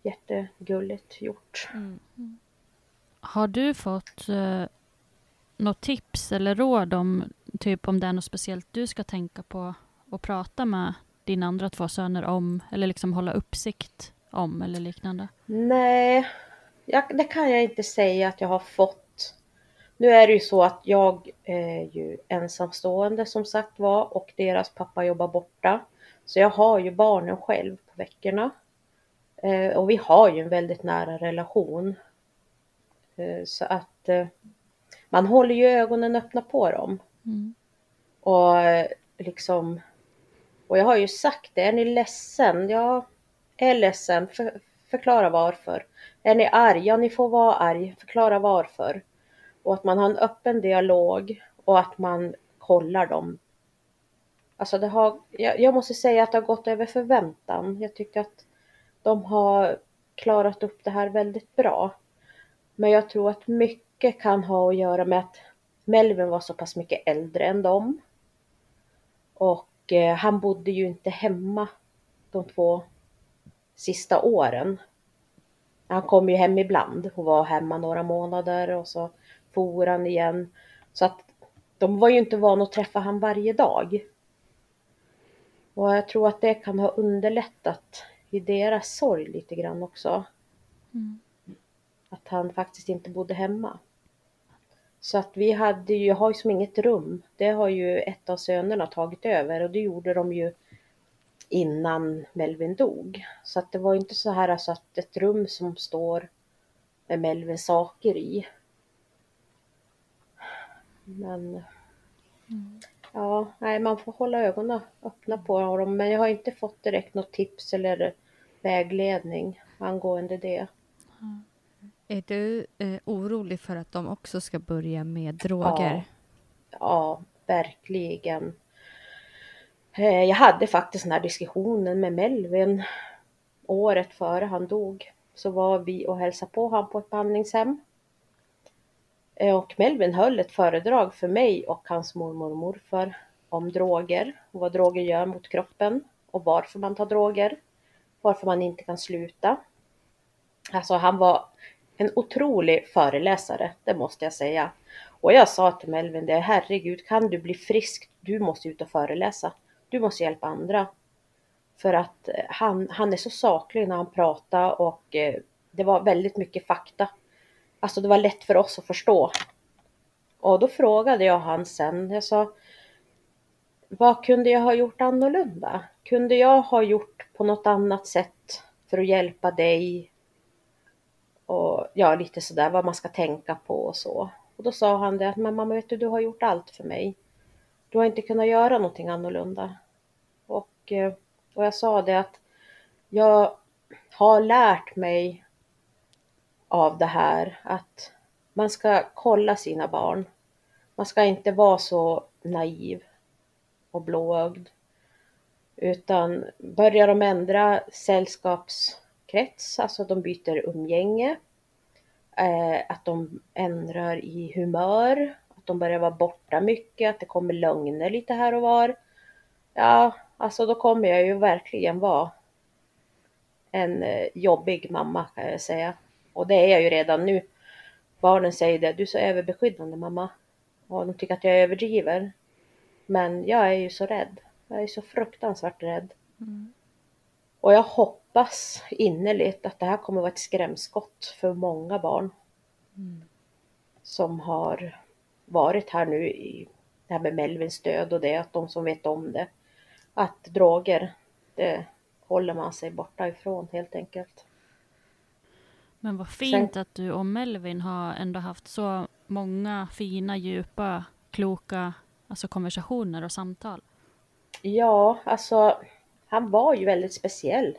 Jättegulligt gjort. Mm. Mm. Har du fått något tips eller råd om typ om det är något speciellt du ska tänka på och prata med dina andra 2 söner om, eller liksom hålla uppsikt om eller liknande? Nej, det kan jag inte säga att jag har fått. Nu är det ju så att jag är ju ensamstående som sagt var, och deras pappa jobbar borta. Så jag har ju barnen själv på veckorna. Och vi har ju en väldigt nära relation. Så att man håller ju ögonen öppna på dem. Mm. Och liksom, och jag har ju sagt det, är ni ledsen? Jag är ledsen, förklara varför. Är ni arga? Ni får vara arg, förklara varför. Och att man har en öppen dialog och att man kollar dem. Alltså det har, jag måste säga att det har gått över förväntan. Jag tycker att de har klarat upp det här väldigt bra. Men jag tror att mycket kan ha att göra med att Melvin var så pass mycket äldre än dem. Och han bodde ju inte hemma de 2 sista åren. Han kom ju hem ibland och var hemma några månader och så for han igen. Så att de var ju inte vana att träffa han varje dag. Och jag tror att det kan ha underlättat i deras sorg lite grann också. Mm. Att han faktiskt inte bodde hemma. Så att vi hade ju, har ju som inget rum. Det har ju ett av sönerna tagit över, och det gjorde de ju innan Melvin dog. Så att det var inte så här alltså att ett rum som står med Melvins saker i. Men ja, nej, man får hålla ögonen öppna på dem. Men jag har inte fått direkt något tips eller vägledning angående det. Mm. Är du orolig för att de också ska börja med droger? Ja, verkligen. Jag hade faktiskt den här diskussionen med Melvin året före han dog. Så var vi och hälsade på han på ett behandlingshem. Och Melvin höll ett föredrag för mig och hans mormor och morfar om droger. Och vad droger gör mot kroppen. Och varför man tar droger. Varför man inte kan sluta. Alltså han var en otrolig föreläsare, det måste jag säga. Och jag sa till Melvin det, herregud, kan du bli frisk? Du måste ut och föreläsa. Du måste hjälpa andra. För att han är så saklig när han pratar, och det var väldigt mycket fakta. Alltså det var lätt för oss att förstå. Och då frågade jag han sen, jag sa, vad kunde jag ha gjort annorlunda? Kunde jag ha gjort på något annat sätt för att hjälpa dig och ja, lite sådär vad man ska tänka på och så. Och då sa han det att mamma, vet du, du har gjort allt för mig. Du har inte kunnat göra någonting annorlunda. Och jag sa det att jag har lärt mig av det här att man ska kolla sina barn. Man ska inte vara så naiv och blåögd. Utan börjar de ändra sällskapskrets, alltså de byter umgänge, att de ändrar i humör, att de börjar vara borta mycket, att det kommer lögner lite här och var. Ja, alltså då kommer jag ju verkligen vara en jobbig mamma, kan jag säga. Och det är jag ju redan nu. Barnen säger det, du är så överbeskyddande mamma. Och de tycker att jag överdriver. Men jag är ju så rädd. Jag är så fruktansvärt rädd. Mm. Och jag hoppas innerligt att det här kommer vara ett skrämskott för många barn. Mm. Som har varit här nu i det här med Melvins död och det. Att de som vet om det. Att droger, det håller man sig borta ifrån helt enkelt. Men vad fint att du och Melvin har ändå haft så många fina, djupa, kloka alltså konversationer och samtal. Ja, alltså han var ju väldigt speciell.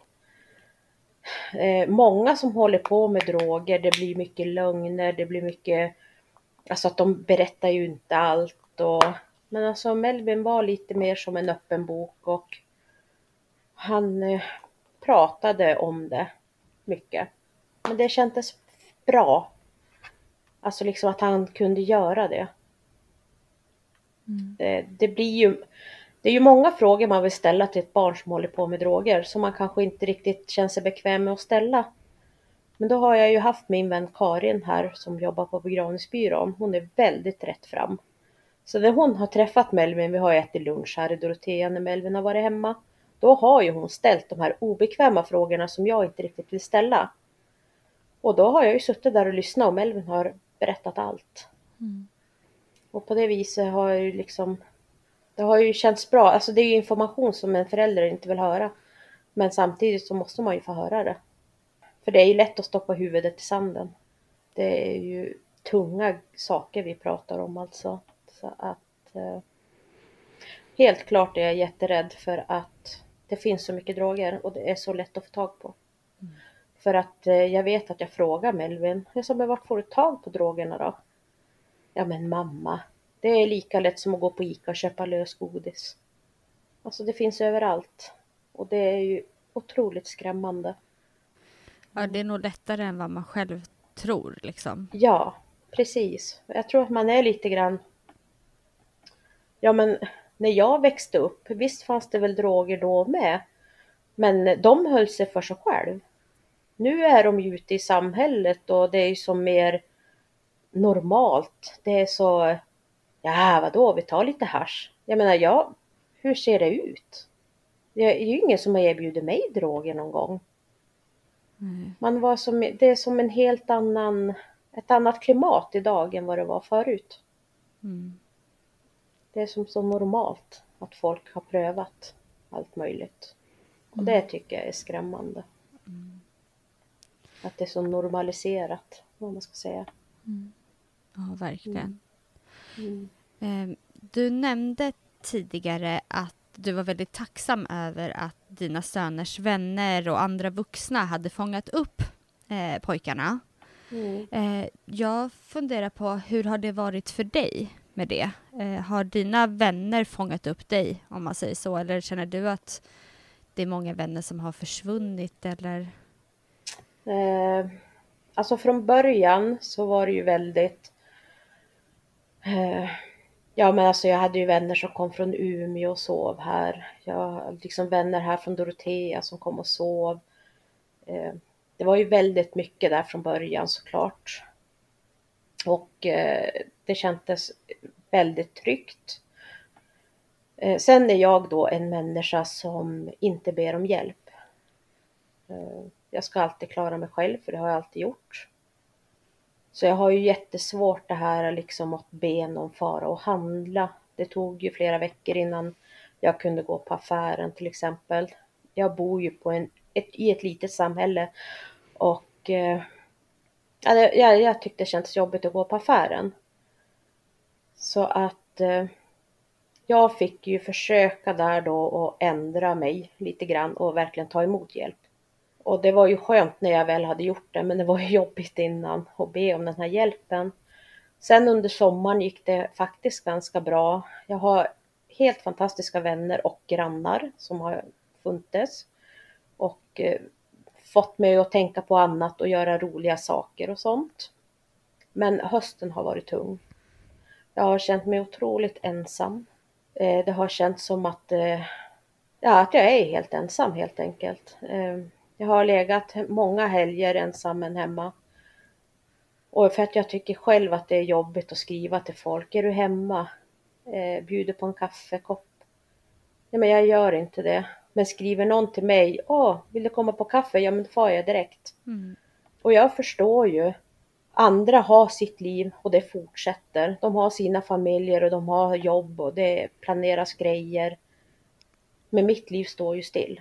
Många som håller på med droger, det blir mycket lögner, det blir mycket, alltså att de berättar ju inte allt. Och, men alltså Melvin var lite mer som en öppen bok och han pratade om det mycket. Men det kändes bra. Alltså liksom att han kunde göra det. Mm. Det blir ju, det är ju många frågor man vill ställa till ett barn som håller på med droger. Som man kanske inte riktigt känner sig bekväm med att ställa. Men då har jag ju haft min vän Karin här som jobbar på begravningsbyrån. Hon är väldigt rätt fram. Så när hon har träffat Melvin, vi har ju ätit lunch här i Dorotea när Melvin har varit hemma. Då har ju hon ställt de här obekväma frågorna som jag inte riktigt vill ställa. Och då har jag ju suttit där och lyssnat och Melvin har berättat allt. Mm. Och på det viset har jag ju liksom, det har ju känts bra. Alltså det är ju information som en förälder inte vill höra. Men samtidigt så måste man ju få höra det. För det är ju lätt att stoppa huvudet i sanden. Det är ju tunga saker vi pratar om alltså. Så att helt klart är jag jätterädd för att det finns så mycket droger och det är så lätt att få tag på. Mm. För att jag vet att jag frågar Melvin. Jag sa, men vart får du tag på drogerna då? Ja men mamma. Det är lika lätt som att gå på Ica och köpa lösgodis. Alltså det finns överallt. Och det är ju otroligt skrämmande. Ja, det är nog lättare än vad man själv tror liksom. Ja, precis. Jag tror att man är lite grann. Ja men när jag växte upp. Visst fanns det väl droger då med. Men de höll sig för sig själv. Nu är de ju ute i samhället och det är ju som mer normalt. Det är så, ja vadå, vi tar lite hasch. Jag menar, ja, hur ser det ut? Det är ju ingen som har erbjudit mig droger någon gång. Mm. Man var som, det är som en helt annan, ett annat klimat idag än vad det var förut. Mm. Det är som så normalt att folk har prövat allt möjligt. Och det tycker jag är skrämmande. Mm. Att det är så normaliserat, vad man ska säga. Mm. Ja, verkligen. Mm. Mm. Du nämnde tidigare att du var väldigt tacksam över att dina söners vänner och andra vuxna hade fångat upp pojkarna. Mm. Jag funderar på, hur har det varit för dig med det? Har dina vänner fångat upp dig, om man säger så? Eller känner du att det är många vänner som har försvunnit, eller... Alltså från början så var det ju väldigt, ja men alltså jag hade ju vänner som kom från Umeå och sov här. Jag hade liksom vänner här från Dorotea som kom och sov. Det var ju väldigt mycket där från början såklart. Och det kändes väldigt tryggt. Sen är jag då en människa som inte ber om hjälp. Jag ska alltid klara mig själv, för det har jag alltid gjort. Så jag har ju jättesvårt det här liksom att be någon fara och handla. Det tog ju flera veckor innan jag kunde gå på affären till exempel. Jag bor ju på en i ett litet samhälle. Och jag tyckte det kändes jobbigt att gå på affären. Så att jag fick ju försöka där då och ändra mig lite grann och verkligen ta emot hjälp. Och det var ju skönt när jag väl hade gjort det, men det var ju jobbigt innan att be om den här hjälpen. Sen under sommaren gick det faktiskt ganska bra. Jag har helt fantastiska vänner och grannar som har funnits och fått mig att tänka på annat och göra roliga saker och sånt. Men hösten har varit tung. Jag har känt mig otroligt ensam. Det har känts som att jag är helt ensam helt enkelt. Jag har legat många helger ensam än hemma. Och för att jag tycker själv att det är jobbigt att skriva till folk. Är du hemma? Bjuder på en kaffekopp? Nej, men jag gör inte det. Men skriver någon till mig. Vill du komma på kaffe? Ja, men då får jag direkt. Mm. Och jag förstår ju. Andra har sitt liv och det fortsätter. De har sina familjer och de har jobb och det planeras grejer. Men mitt liv står ju still.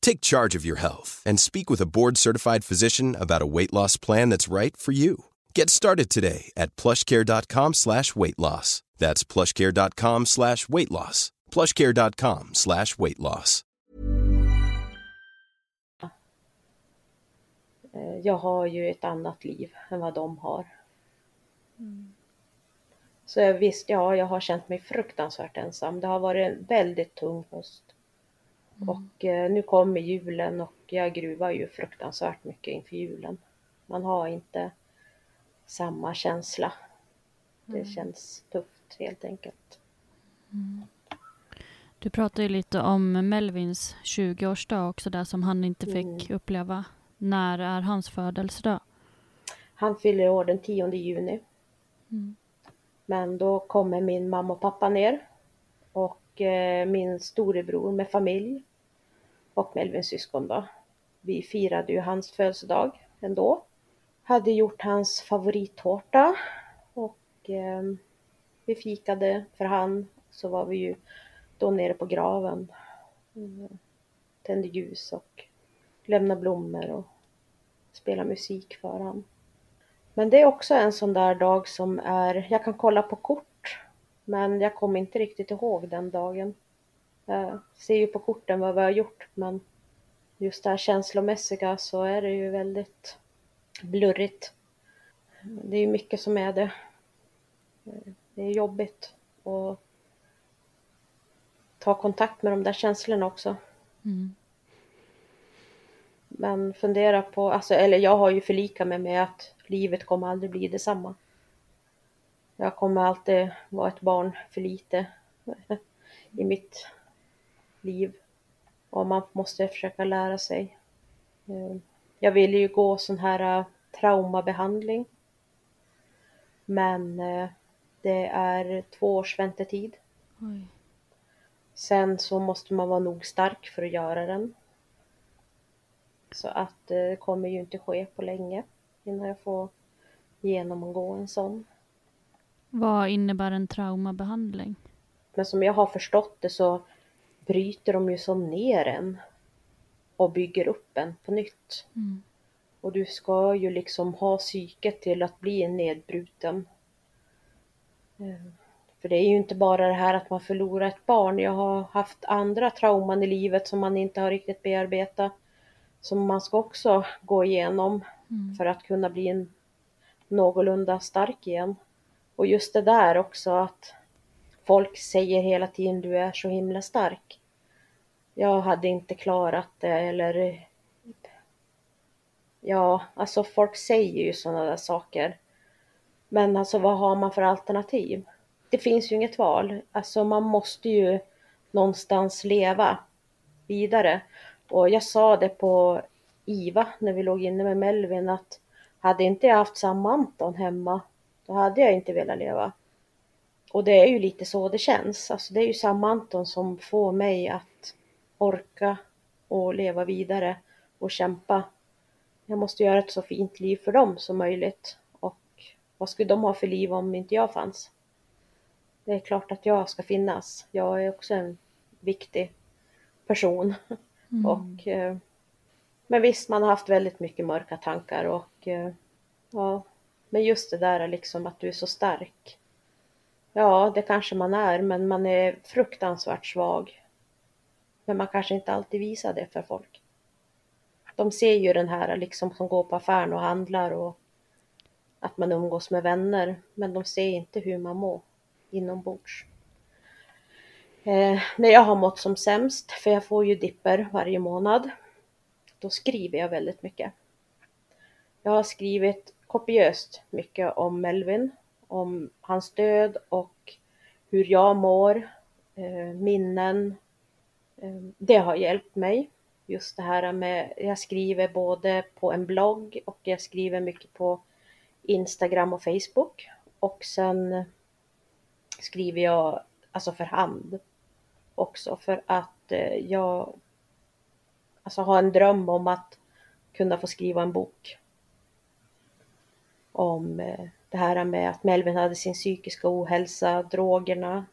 Take charge of your health and speak with a board-certified physician about a weight loss plan that's right for you. Get started today at PlushCare.com/weight-loss. That's PlushCare.com/weight-loss. PlushCare.com/weight-loss. Jag har ju ett annat liv än vad de har. Mm. Så visst, jag har känt mig fruktansvärt ensam. Det har varit en väldigt tung höst. Mm. Och nu kommer julen och jag gruvar ju fruktansvärt mycket inför julen. Man har inte samma känsla. Det känns tufft helt enkelt. Mm. Du pratade ju lite om Melvins 20-årsdag också där som han inte fick uppleva. När är hans födelsedag? Han fyller år den 10 juni. Mm. Men då kommer min mamma och pappa ner. Och min storebror med familj. Och Melvins syskon då. Vi firade ju hans födelsedag ändå. Hade gjort hans favorittårta. Och vi fikade för han. Så var vi ju då nere på graven. Tände ljus och lämna blommor och spela musik för honom. Men det är också en sån där dag som är... Jag kan kolla på kort, men jag kommer inte riktigt ihåg den dagen. Jag ser ju på korten vad vi har gjort, men just det här känslomässiga så är det ju väldigt blurrigt. Det är ju mycket som är det. Det är jobbigt att ta kontakt med de där känslorna också. Mm. Men fundera på, eller jag har ju förlikat mig med att livet kommer aldrig bli detsamma. Jag kommer alltid vara ett barn för lite i mitt liv. Och man måste försöka lära sig. Jag ville ju gå sån här traumabehandling. Men det är 2 års väntetid. Oj. Sen så måste man vara nog stark för att göra den. Så att det kommer ju inte ske på länge innan jag får genomgå en sån. Vad innebär en traumabehandling? Men som jag har förstått det så bryter de ju som ner en och bygger upp en på nytt. Mm. Och du ska ju liksom ha psyket till att bli nedbruten. För det är ju inte bara det här att man förlorar ett barn. Jag har haft andra trauman i livet som man inte har riktigt bearbetat. Som man ska också gå igenom för att kunna bli en någorlunda stark igen. Och just det där också att folk säger hela tiden du är så himla stark. Jag hade inte klarat det eller... Ja, alltså folk säger ju sådana där saker. Men alltså vad har man för alternativ? Det finns ju inget val. Alltså man måste ju någonstans leva vidare. Och jag sa det på IVA när vi låg inne med Melvin att hade inte jag haft samma Anton hemma då hade jag inte velat leva. Och det är ju lite så det känns. Alltså det är ju samma Anton som får mig att orka och leva vidare och kämpa. Jag måste göra ett så fint liv för dem som möjligt. Och vad skulle de ha för liv om inte jag fanns? Det är klart att jag ska finnas. Jag är också en viktig person. Mm. Och, men visst, man har haft väldigt mycket mörka tankar. Och, ja, men just det där liksom att du är så stark. Ja, det kanske man är. Men man är fruktansvärt svag. Men man kanske inte alltid visar det för folk. De ser ju den här liksom som går på affären och handlar och att man umgås med vänner. Men de ser inte hur man mår inombords. När jag har mått som sämst, för jag får ju dipper varje månad, då skriver jag väldigt mycket. Jag har skrivit kopiöst mycket om Melvin, om hans död och hur jag mår, minnen. Det har hjälpt mig. Just det här med, jag skriver både på en blogg och jag skriver mycket på Instagram och Facebook. Och sen skriver jag alltså för hand också för att jag alltså har en dröm om att kunna få skriva en bok. Om det här med att Melvin hade sin psykiska ohälsa, drogerna,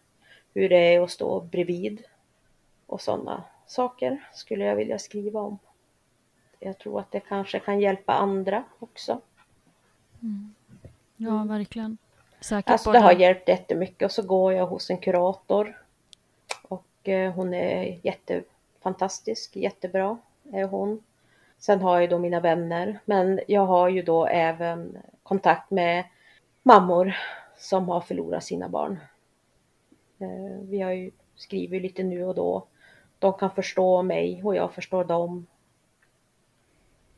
hur det är att stå bredvid och sådana saker skulle jag vilja skriva om. Jag tror att det kanske kan hjälpa andra också. Mm. Ja, verkligen. Säkert alltså det har hjälpt jättemycket. Och så går jag hos en kurator. Och hon är jättefantastisk, jättebra är hon. Sen har jag då mina vänner. Men jag har ju då även kontakt med mammor som har förlorat sina barn. Vi har ju skrivit lite nu och då. De kan förstå mig och jag förstår dem.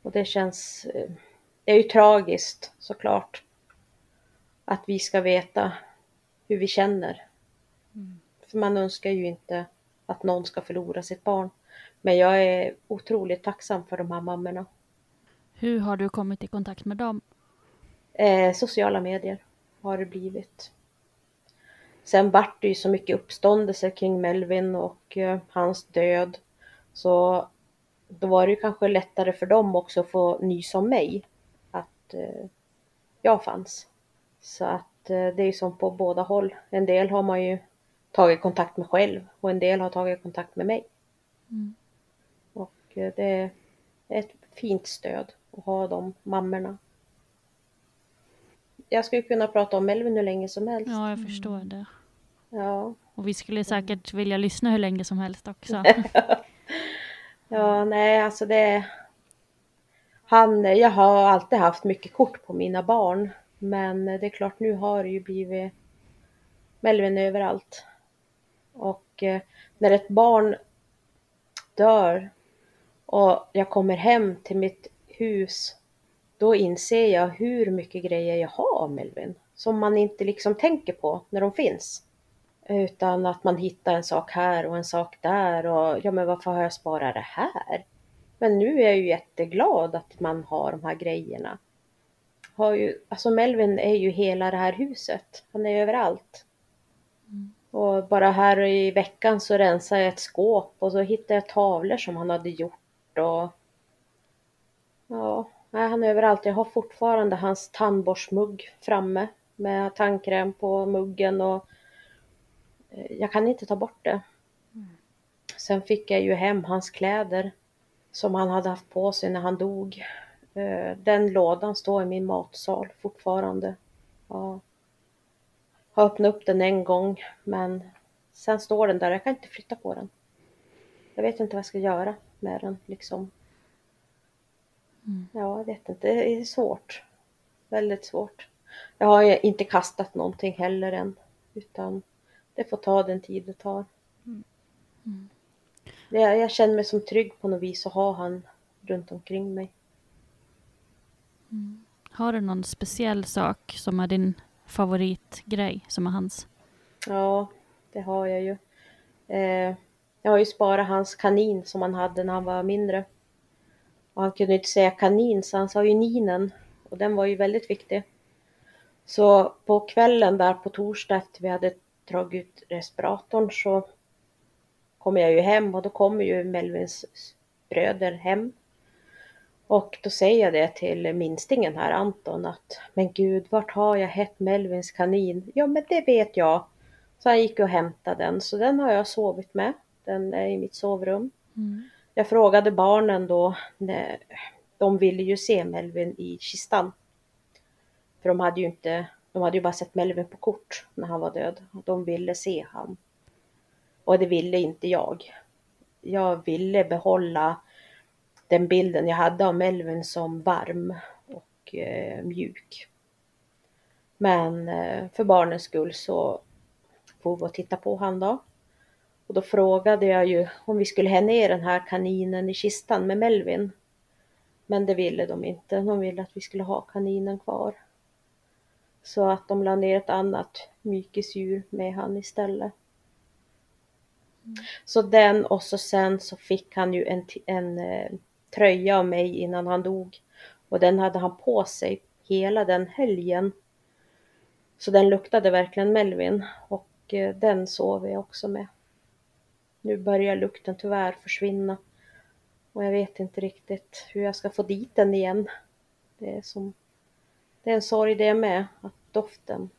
Och det känns... Det är ju tragiskt såklart. Att vi ska veta hur vi känner. Mm. För man önskar ju inte att någon ska förlora sitt barn. Men jag är otroligt tacksam för de här mammorna. Hur har du kommit i kontakt med dem? Sociala medier har det blivit. Sen vart det ju så mycket uppståndelse kring Melvin och hans död. Så då var det ju kanske lättare för dem också att få nys om mig. Att jag fanns. Så att det är ju som på båda håll. En del har man ju tagit kontakt med själv. Och en del har tagit kontakt med mig. Mm. Och det är ett fint stöd att ha de mammorna. Jag skulle kunna prata om Melvin hur länge som helst. Ja, jag förstår det. Ja. Och vi skulle säkert vilja lyssna hur länge som helst också. Ja, nej, alltså det... Jag har alltid haft mycket kort på mina barn. Men det är klart, nu har det ju blivit Melvin överallt. Och när ett barn dör och jag kommer hem till mitt hus, då inser jag hur mycket grejer jag har av Melvin. Som man inte liksom tänker på när de finns. Utan att man hittar en sak här och en sak där. Och ja, men varför har jag sparat det här? Men nu är jag ju jätteglad att man har de här grejerna. Alltså Melvin är ju hela det här huset. Han är överallt. Mm. Och bara här i veckan så rensar jag ett skåp. Och så hittar jag tavlor som han hade gjort. Och... Ja, han är överallt. Jag har fortfarande hans tandborstmugg framme. Med tandkräm på muggen. Och jag kan inte ta bort det. Mm. Sen fick jag ju hem hans kläder. Som han hade haft på sig när han dog. Den lådan står i min matsal fortfarande. Ja. Har öppnat upp den en gång. Men sen står den där. Jag kan inte flytta på den. Jag vet inte vad jag ska göra med den. Liksom. Mm. Ja, jag vet inte. Det är svårt. Väldigt svårt. Jag har inte kastat någonting heller än. Utan det får ta den tid det tar. Mm. Mm. Jag känner mig som trygg på något vis att ha han runt omkring mig. Mm. Har du någon speciell sak som är din favoritgrej som är hans? Ja, det har jag ju. Jag har ju sparat hans kanin som han hade när han var mindre. Och han kunde inte säga kanin så han sa ju ninen. Och den var ju väldigt viktig. Så på kvällen där på torsdag efter vi hade dragit ut respiratorn så kommer jag ju hem. Och då kommer ju Melvins bröder hem. Och då säger jag det till minstingen här Anton att men gud, vart har jag hett Melvins kanin? Ja men det vet jag. Så han gick och hämtade den. Så den har jag sovit med. Den är i mitt sovrum. Mm. Jag frågade barnen då. De ville ju se Melvin i kistan. För de hade ju bara sett Melvin på kort när han var död. De ville se han. Och det ville inte jag. Jag ville behålla den bilden jag hade av Melvin som varm och mjuk. Men för barnens skull så får vi titta på han då. Och då frågade jag ju om vi skulle ha ner den här kaninen i kistan med Melvin. Men det ville de inte. De ville att vi skulle ha kaninen kvar. Så att de la ner ett annat mykesdjur med han istället. Mm. Så den och så sen så fick han ju en tröja av mig innan han dog. Och den hade han på sig hela den helgen. Så den luktade verkligen Melvin. Och den sov jag också med. Nu börjar lukten tyvärr försvinna. Och jag vet inte riktigt hur jag ska få dit den igen. Det är en sorg det med. Att doften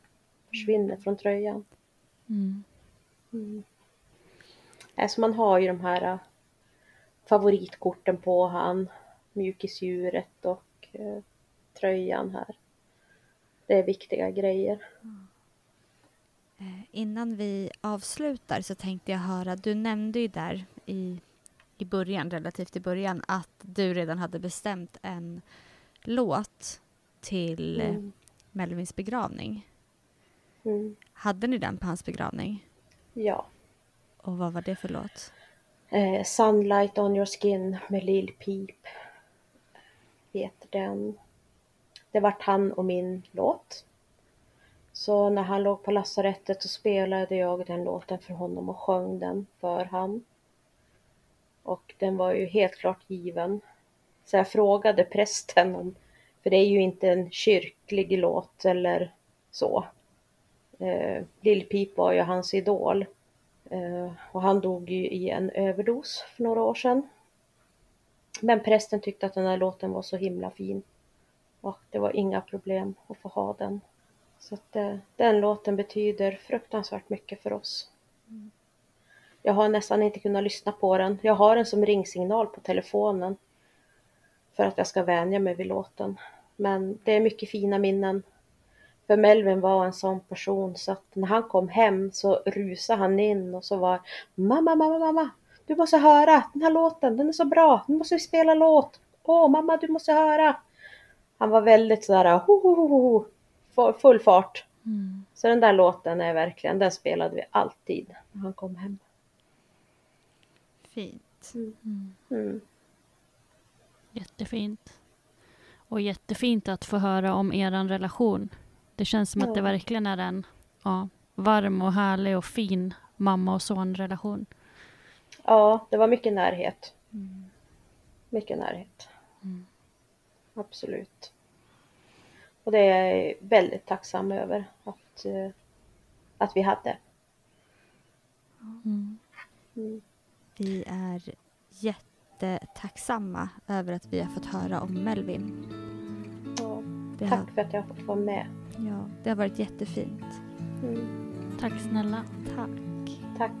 försvinner från tröjan. Mm. Mm. Alltså man har ju de här favoritkorten på han. Mjukisdjuret och tröjan här. Det är viktiga grejer. Mm. Innan vi avslutar så tänkte jag höra. Du nämnde ju där i början, relativt i början, att du redan hade bestämt en låt till Melvins begravning. Mm. Hade ni den på hans begravning? Ja. Och vad var det för låt? Sunlight on your skin med Lil Peep heter den. Det vart han och min låt. Så när han låg på lasarettet så spelade jag den låten för honom och sjöng den för han. Och den var ju helt klart given. Så jag frågade prästen om, för det är ju inte en kyrklig låt eller så. Lil Peep var ju hans idol. Och han dog ju i en överdos för några år sedan. Men prästen tyckte att den här låten var så himla fin. Och det var inga problem att få ha den. Så att den låten betyder fruktansvärt mycket för oss. Mm. Jag har nästan inte kunnat lyssna på den. Jag har den som ringsignal på telefonen. För att jag ska vänja mig vid låten. Men det är mycket fina minnen. För Melvin var en sån person. Så att när han kom hem så rusade han in. Och så var mamma. Du måste höra den här låten. Den är så bra. Nu måste vi spela låt. Åh mamma, du måste höra. Han var väldigt sådär. Full fart. Mm. Så den där låten är verkligen. Den spelade vi alltid när han kom hem. Fint. Mm. Mm. Jättefint. Och jättefint att få höra om eran relation. Det känns som att det verkligen är en varm och härlig och fin mamma- och sonrelation. Ja, det var mycket närhet. Mm. Mycket närhet. Mm. Absolut. Och det är jag väldigt tacksam över att vi hade. Mm. Mm. Vi är jättetacksamma över att vi har fått höra om Melvin. Ja, tack för att jag har fått vara med. Ja, det har varit jättefint. Mm. Tack snälla. Tack.